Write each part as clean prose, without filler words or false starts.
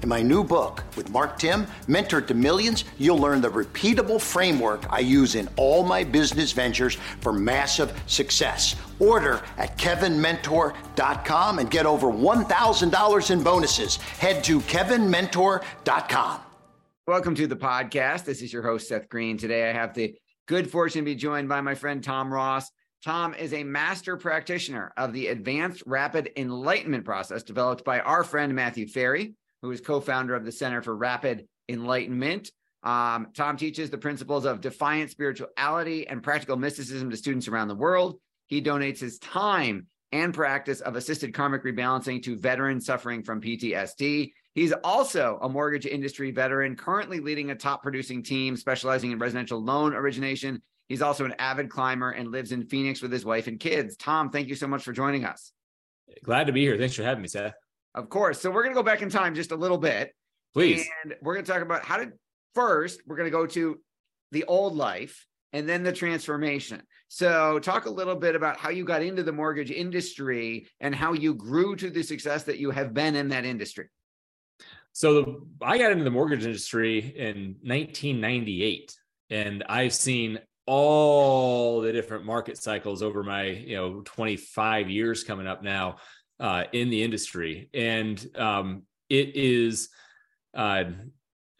In my new book with Mark Tim, Mentor to Millions, you'll learn the repeatable framework I use in all my business ventures for massive success. Order at KevinMentor.com and get over $1,000 in bonuses. Head to KevinMentor.com. Welcome to the podcast. This is your host, Seth Green. Today, I have the good fortune to be joined by my friend, Tom Ross. Tom is a master practitioner of the Advanced Rapid Enlightenment process developed by our friend, Matthew Ferry, who is co-founder of the Center for Rapid Enlightenment. Tom teaches the principles of defiant spirituality and practical mysticism to students around the world. He donates his time and practice of assisted karmic rebalancing to veterans suffering from PTSD. He's also a mortgage industry veteran, currently leading a top-producing team specializing in residential loan origination. He's also an avid climber and lives in Phoenix with his wife and kids. Tom, thank you so much for joining us. Glad to be here. Thanks for having me, Seth. Of course. So we're going to go back in time just a little bit. Please. And we're going to talk about we're going to go to the old life and then the transformation. So talk a little bit about how you got into the mortgage industry and how you grew to the success that you have been in that industry. So I got into the mortgage industry in 1998, and I've seen all the different market cycles over my 25 years coming up now in the industry. And it is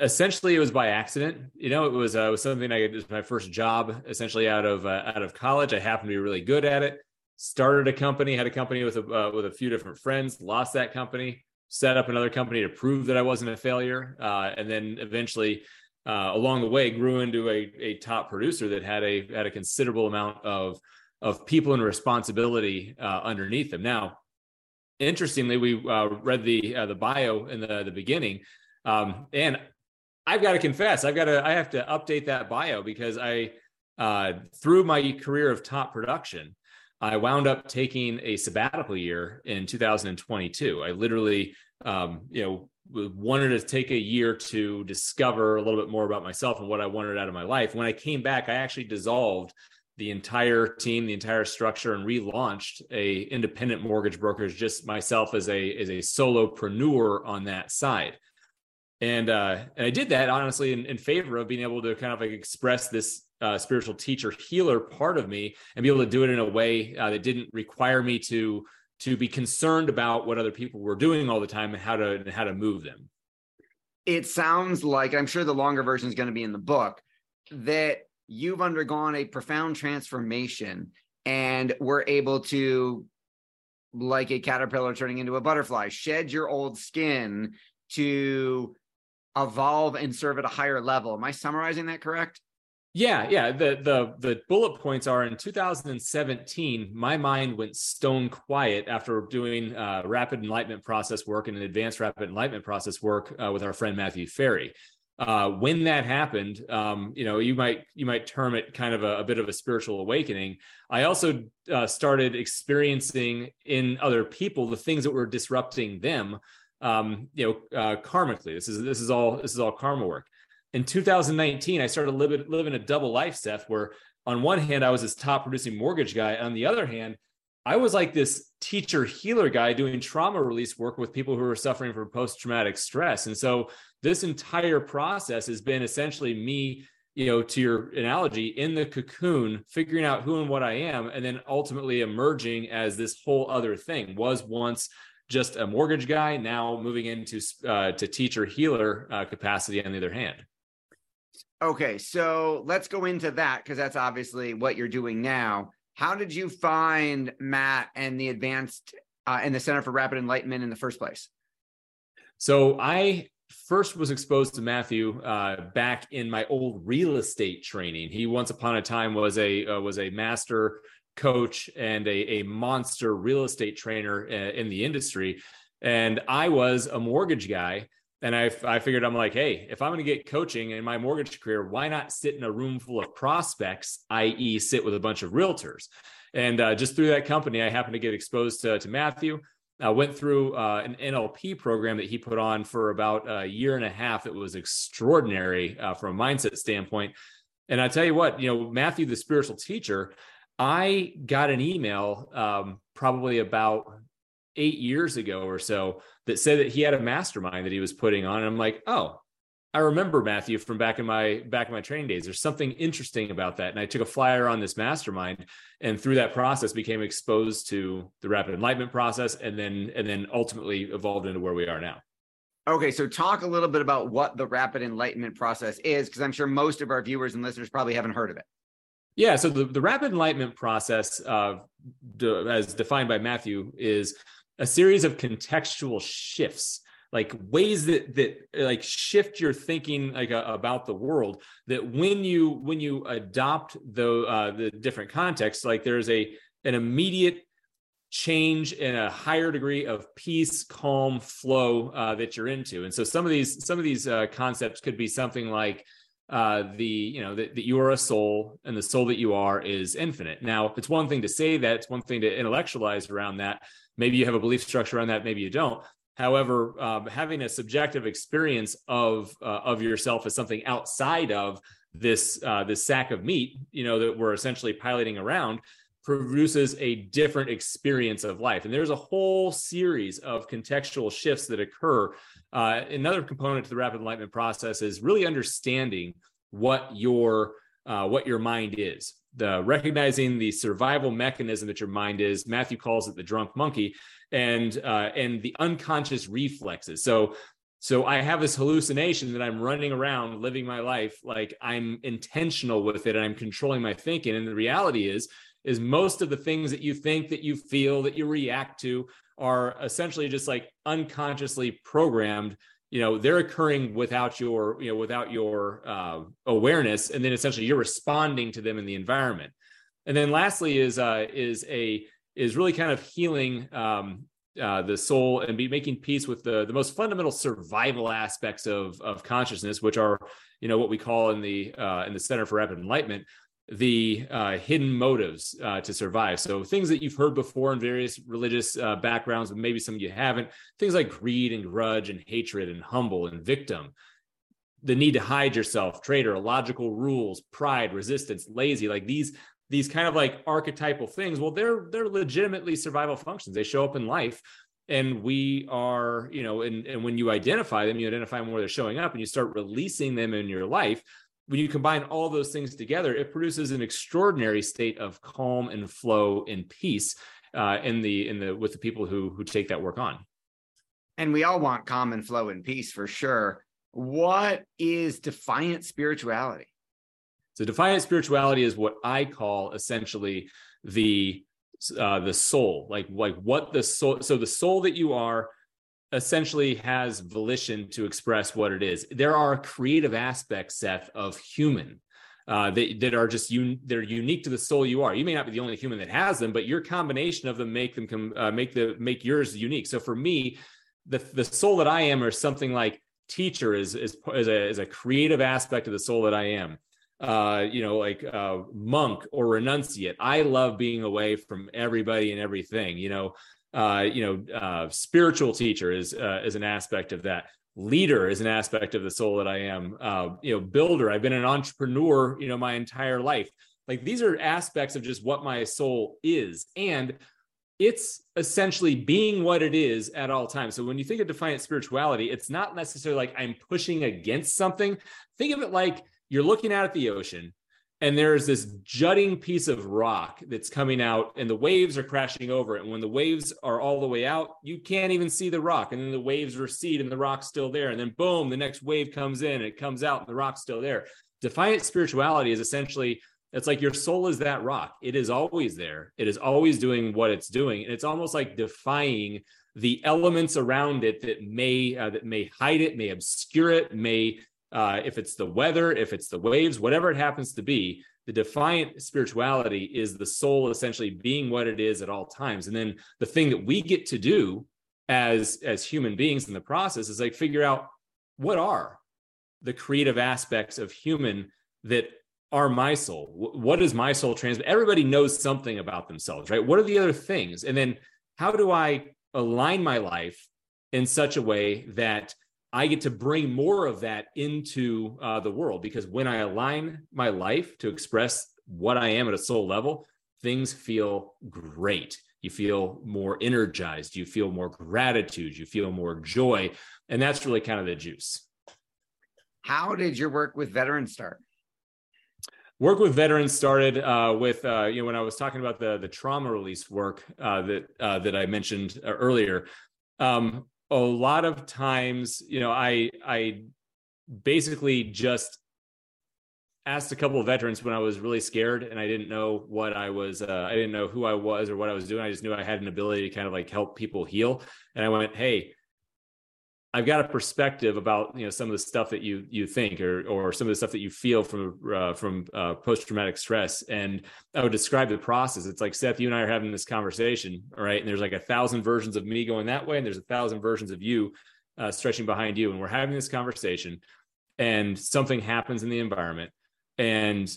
essentially, it was by accident. It was something I did, my first job essentially out of college. I happened to be really good at it. Started a company, had a company with a few different friends, lost that company, set up another company to prove that I wasn't a failure. And then eventually along the way grew into a top producer that had a considerable amount of people and responsibility underneath them. Now, interestingly, we read the bio in the beginning. And I've got to confess, I have to update that bio because through my career of top production, I wound up taking a sabbatical year in 2022. I literally, wanted to take a year to discover a little bit more about myself and what I wanted out of my life. When I came back, I actually dissolved the entire team, the entire structure, and relaunched a independent mortgage brokerage, just myself as a solopreneur on that side. And I did that honestly in favor of being able to kind of like express this spiritual teacher healer part of me and be able to do it in a way that didn't require me to be concerned about what other people were doing all the time and how to move them. It sounds like, I'm sure the longer version is going to be in the book, that you've undergone a profound transformation and were able to, like a caterpillar turning into a butterfly, shed your old skin to evolve and serve at a higher level. Am I summarizing that correct? Yeah. The bullet points are, in 2017, my mind went stone quiet after doing rapid enlightenment process work and an advanced rapid enlightenment process work with our friend Matthew Ferry. When that happened, you might term it kind of a bit of a spiritual awakening. I also started experiencing in other people the things that were disrupting them, karmically. This is all karma work. In 2019, I started living a double life, Seth, where on one hand, I was this top producing mortgage guy. On the other hand, I was like this teacher healer guy doing trauma release work with people who were suffering from post-traumatic stress. And so this entire process has been essentially me, to your analogy, in the cocoon, figuring out who and what I am, and then ultimately emerging as this whole other thing. Was once just a mortgage guy, now moving into to teacher healer capacity on the other hand. Okay, so let's go into that, because that's obviously what you're doing now. How did you find Matt and the Advanced and the Center for Rapid Enlightenment in the first place? So I first was exposed to Matthew back in my old real estate training. He once upon a time was a master coach and a monster real estate trainer in the industry, and I was a mortgage guy. And I figured, I'm like, hey, if I'm going to get coaching in my mortgage career, why not sit in a room full of prospects, i.e. sit with a bunch of realtors? And just through that company, I happened to get exposed to Matthew. I went through an NLP program that he put on for about a year and a half. It was extraordinary from a mindset standpoint. And I tell you what, Matthew, the spiritual teacher, I got an email probably about 8 years ago or so that said that he had a mastermind that he was putting on. And I'm like, oh, I remember Matthew from back in my training days. There's something interesting about that. And I took a flyer on this mastermind, and through that process became exposed to the Rapid Enlightenment process, and then ultimately evolved into where we are now. Okay. So talk a little bit about what the Rapid Enlightenment process is, because I'm sure most of our viewers and listeners probably haven't heard of it. Yeah. So the Rapid Enlightenment process, as defined by Matthew, is a series of contextual shifts, like ways that like shift your thinking about the world, that when you adopt the different contexts, like there's an immediate change and a higher degree of peace, calm, flow that you're into. And so some of these concepts could be something like that you are a soul, and the soul that you are is infinite. Now, it's one thing to say that, it's one thing to intellectualize around that. Maybe you have a belief structure around that, maybe you don't. However, having a subjective experience of yourself as something outside of this sack of meat, that we're essentially piloting around, produces a different experience of life. And there's a whole series of contextual shifts that occur. Another component to the Rapid Enlightenment process is really understanding what your mind is, recognizing the survival mechanism that your mind is. Matthew calls it the drunk monkey, and the unconscious reflexes. So I have this hallucination that I'm running around living my life like I'm intentional with it and I'm controlling my thinking. And the reality is most of the things that you think, that you feel, that you react to are essentially just like unconsciously programmed. They're occurring without your awareness, and then essentially you're responding to them in the environment. And then lastly is really kind of healing the soul and be making peace with the most fundamental survival aspects of consciousness, which are what we call in the Center for Rapid Enlightenment, the hidden motives to survive. So things that you've heard before in various religious backgrounds, and maybe some you haven't, things like greed and grudge and hatred and humble and victim, the need to hide yourself, traitor, illogical rules, pride, resistance, lazy, like these kind of like archetypal things. Well, they're legitimately survival functions. They show up in life, and we are, and when you identify them where they're showing up, and you start releasing them in your life. When you combine all those things together, it produces an extraordinary state of calm and flow and peace with the people who take that work on. And we all want calm and flow and peace for sure. What is Defiant Spirituality? So Defiant Spirituality is what I call essentially the soul, like what the soul. So the soul that you are essentially has volition to express what it is. There are creative aspects, Seth, of human that are just they're unique to the soul you are. You may not be the only human that has them, but your combination of them make yours unique. So for me, the soul that I am, or something like teacher, is a creative aspect of the soul that I am. Monk or renunciate. I love being away from everybody and everything. Spiritual teacher is an aspect of that. Leader is an aspect of the soul that I am. Builder. I've been an entrepreneur, my entire life. Like these are aspects of just what my soul is, and it's essentially being what it is at all times. So when you think of Defiant Spirituality, it's not necessarily like I'm pushing against something. Think of it like you're looking out at the ocean, and there's this jutting piece of rock that's coming out, and the waves are crashing over it. And when the waves are all the way out, you can't even see the rock. And then the waves recede and the rock's still there. And then boom, the next wave comes in, it comes out, and the rock's still there. Defiant spirituality is essentially, it's like your soul is that rock. It is always there. It is always doing what it's doing. And it's almost like defying the elements around it that may hide it, may obscure it, if it's the weather, if it's the waves, whatever it happens to be. The defiant spirituality is the soul essentially being what it is at all times. And then the thing that we get to do as human beings in the process is like figure out what are the creative aspects of human that are my soul. What is my soul transmit? Everybody knows something about themselves, right? What are the other things? And then how do I align my life in such a way that I get to bring more of that into the world? Because when I align my life to express what I am at a soul level, things feel great. You feel more energized. You feel more gratitude. You feel more joy. And that's really kind of the juice. How did your work with veterans start? Work with veterans started when I was talking about the trauma release work that I mentioned earlier. A lot of times, I basically just asked a couple of veterans when I was really scared and I didn't know what I was, I didn't know who I was or what I was doing. I just knew I had an ability to kind of like help people heal. And I went, hey, I've got a perspective about some of the stuff that you think or some of the stuff that you feel from post-traumatic stress. And I would describe the process. It's like, Seth, you and I are having this conversation, all right? And there's like 1,000 versions of me going that way, and there's 1,000 versions of you stretching behind you. And we're having this conversation, and something happens in the environment, and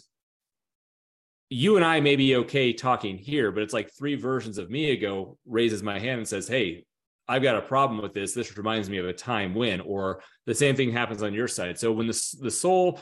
you and I may be okay talking here, but it's like 3 versions of me ago raises my hand and says, hey, I've got a problem with this. This reminds me of a time when, or the same thing happens on your side. So when the soul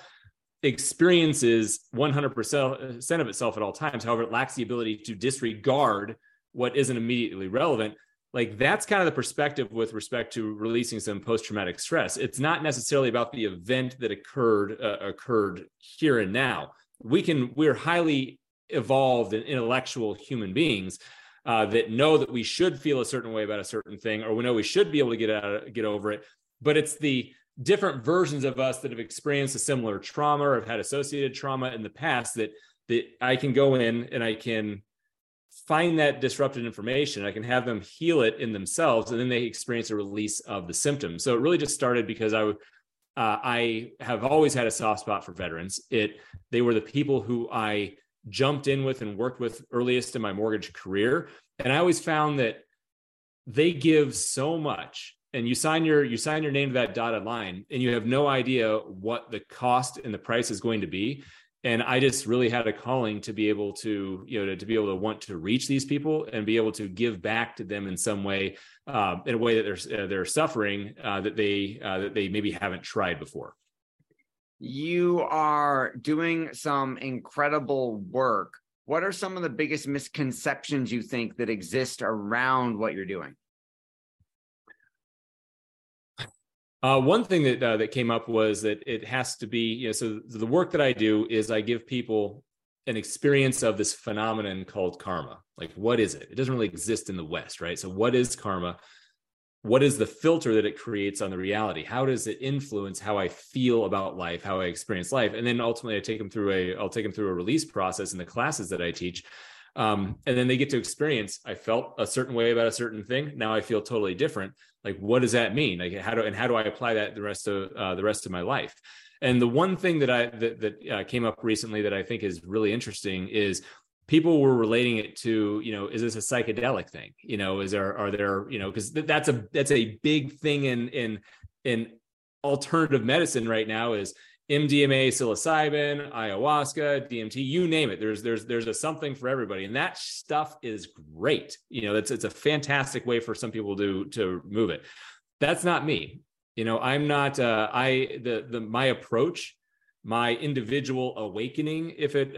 experiences 100% of itself at all times, however, it lacks the ability to disregard what isn't immediately relevant. Like that's kind of the perspective with respect to releasing some post-traumatic stress. It's not necessarily about the event that occurred here and now. We're highly evolved and intellectual human beings that know that we should feel a certain way about a certain thing, or we know we should be able to get over it. But it's the different versions of us that have experienced a similar trauma or have had associated trauma in the past that I can go in and I can find that disrupted information. I can have them heal it in themselves, and then they experience a release of the symptoms. So it really just started because I have always had a soft spot for veterans. They were the people who I jumped in with and worked with earliest in my mortgage career. And I always found that they give so much, and you sign your name to that dotted line, and you have no idea what the cost and the price is going to be. And I just really had a calling to be able to, to be able to want to reach these people and be able to give back to them in some way, in a way that they're suffering, that they maybe haven't tried before. You are doing some incredible work. What are some of the biggest misconceptions you think that exist around what you're doing? One thing that came up was that it has to be, so the work that I do is I give people an experience of this phenomenon called karma. Like, what is it? It doesn't really exist in the West, right? So what is karma? What is the filter that it creates on the reality? How does it influence how I feel about life, how I experience life? And then ultimately I'll take them through a release process in the classes that I teach. And then they get to experience, I felt a certain way about a certain thing. Now I feel totally different. Like, what does that mean? Like, how do I apply that the rest of my life? And the one thing that came up recently that I think is really interesting is people were relating it to, is this a psychedelic thing? Because that's a big thing in alternative medicine right now is MDMA, psilocybin, ayahuasca, DMT, you name it. There's a something for everybody. And that stuff is great. It's a fantastic way for some people to move it. That's not me. I'm not, my approach, my individual awakening, if it,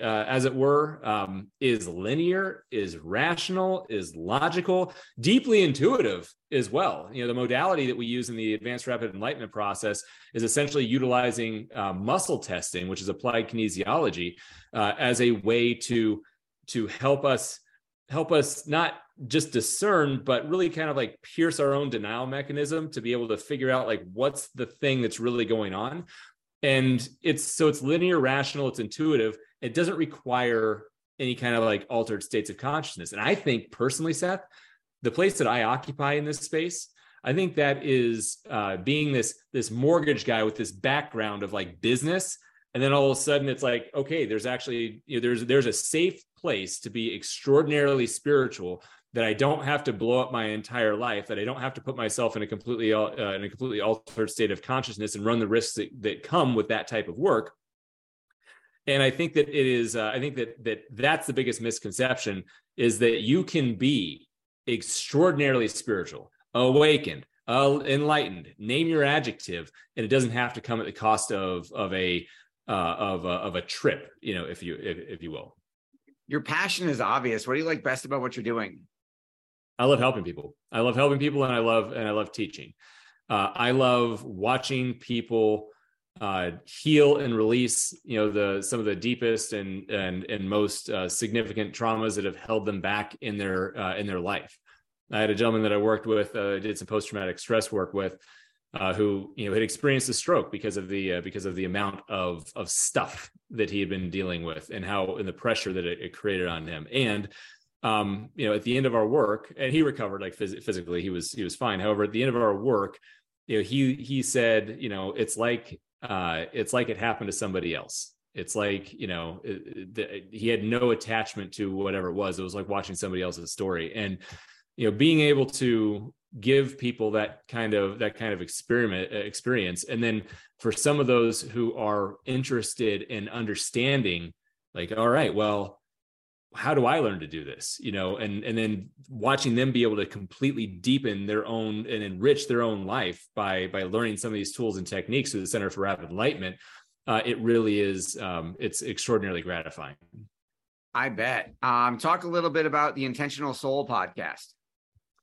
as it were, is linear, is rational, is logical, deeply intuitive as well. The modality that we use in the Advanced Rapid Enlightenment process is essentially utilizing muscle testing, which is applied kinesiology, as a way to help us not just discern, but really kind of like pierce our own denial mechanism to be able to figure out like what's the thing that's really going on. And it's linear, rational, it's intuitive. It doesn't require any kind of like altered states of consciousness. And I think personally, Seth, the place that I occupy in this space, I think that is being this mortgage guy with this background of like business. And then all of a sudden it's like, okay, there's actually, there's a safe place to be extraordinarily spiritual, that I don't have to blow up my entire life, that I don't have to put myself in a completely altered state of consciousness and run the risks that come with that type of work. And I think that it is, I think that's the biggest misconception, is that you can be extraordinarily spiritual, awakened, enlightened, name your adjective, and it doesn't have to come at the cost of a trip, if you will. Your passion is obvious. What do you like best about what you're doing? I love helping people. I love helping people, and I love teaching. I love watching people heal and release, some of the deepest and most significant traumas that have held them back in their life. I had a gentleman that I worked with, did some post-traumatic stress work with, who had experienced a stroke because of the amount of stuff that he had been dealing with, and the pressure that it created on him. And at the end of our work, and he recovered, like physically, he was fine. However, at the end of our work, he said, it's like it happened to somebody else. It's like, he had no attachment to whatever it was. It was like watching somebody else's story. And, being able to give people that kind of experience. And then for some of those who are interested in understanding, like, all right, well, how do I learn to do this? And then watching them be able to completely deepen their own and enrich their own life by learning some of these tools and techniques through the Center for Rapid Enlightenment, it really is, it's extraordinarily gratifying. I bet. Talk a little bit about the Intentional Soul podcast.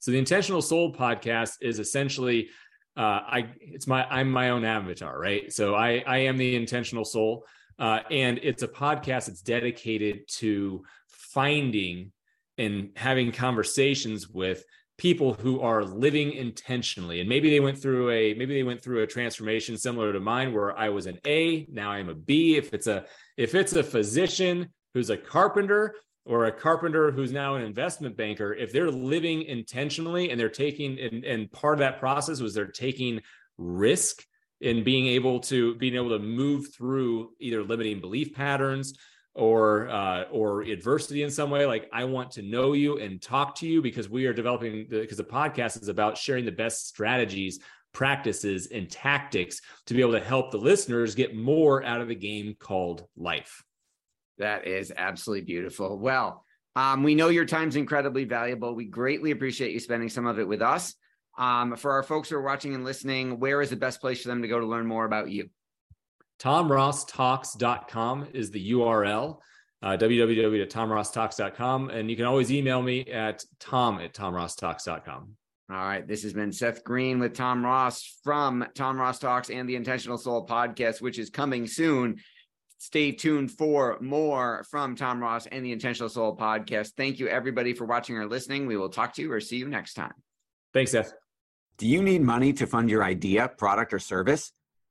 So the Intentional Soul podcast is essentially, I'm my own avatar, right? So I am the Intentional Soul, and it's a podcast that's dedicated to finding and having conversations with people who are living intentionally. And maybe they went through a transformation similar to mine, where I was an A, now I'm a B. If it's a physician who's a carpenter, or a carpenter who's now an investment banker, if they're living intentionally and they're taking, and part of that process was they're taking risk in being able to move through either limiting belief patterns or adversity in some way. Like, I want to know you and talk to you, because we are developing, because the podcast is about sharing the best strategies, practices, and tactics to be able to help the listeners get more out of the game called life. That is absolutely beautiful. Well, we know your time's incredibly valuable. We greatly appreciate you spending some of it with us. For our folks who are watching and listening, where is the best place for them to go to learn more about you? TomRossTalks.com is the URL, www.TomRossTalks.com. And you can always email me at tom@TomRossTalks.com. All right. This has been Seth Green with Tom Ross from Tom Ross Talks and the Intentional Soul podcast, which is coming soon. Stay tuned for more from Tom Ross and the Intentional Soul podcast. Thank you, everybody, for watching or listening. We will talk to you or see you next time. Thanks, Seth. Do you need money to fund your idea, product, or service?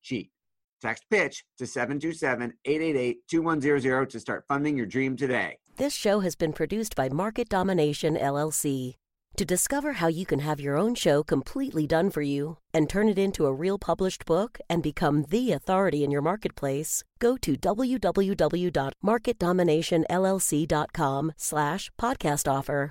sheet. Text PITCH to 727-888-2100 to start funding your dream today. This show has been produced by Market Domination, LLC. To discover how you can have your own show completely done for you and turn it into a real published book and become the authority in your marketplace, go to www.marketdominationllc.com/podcast offer.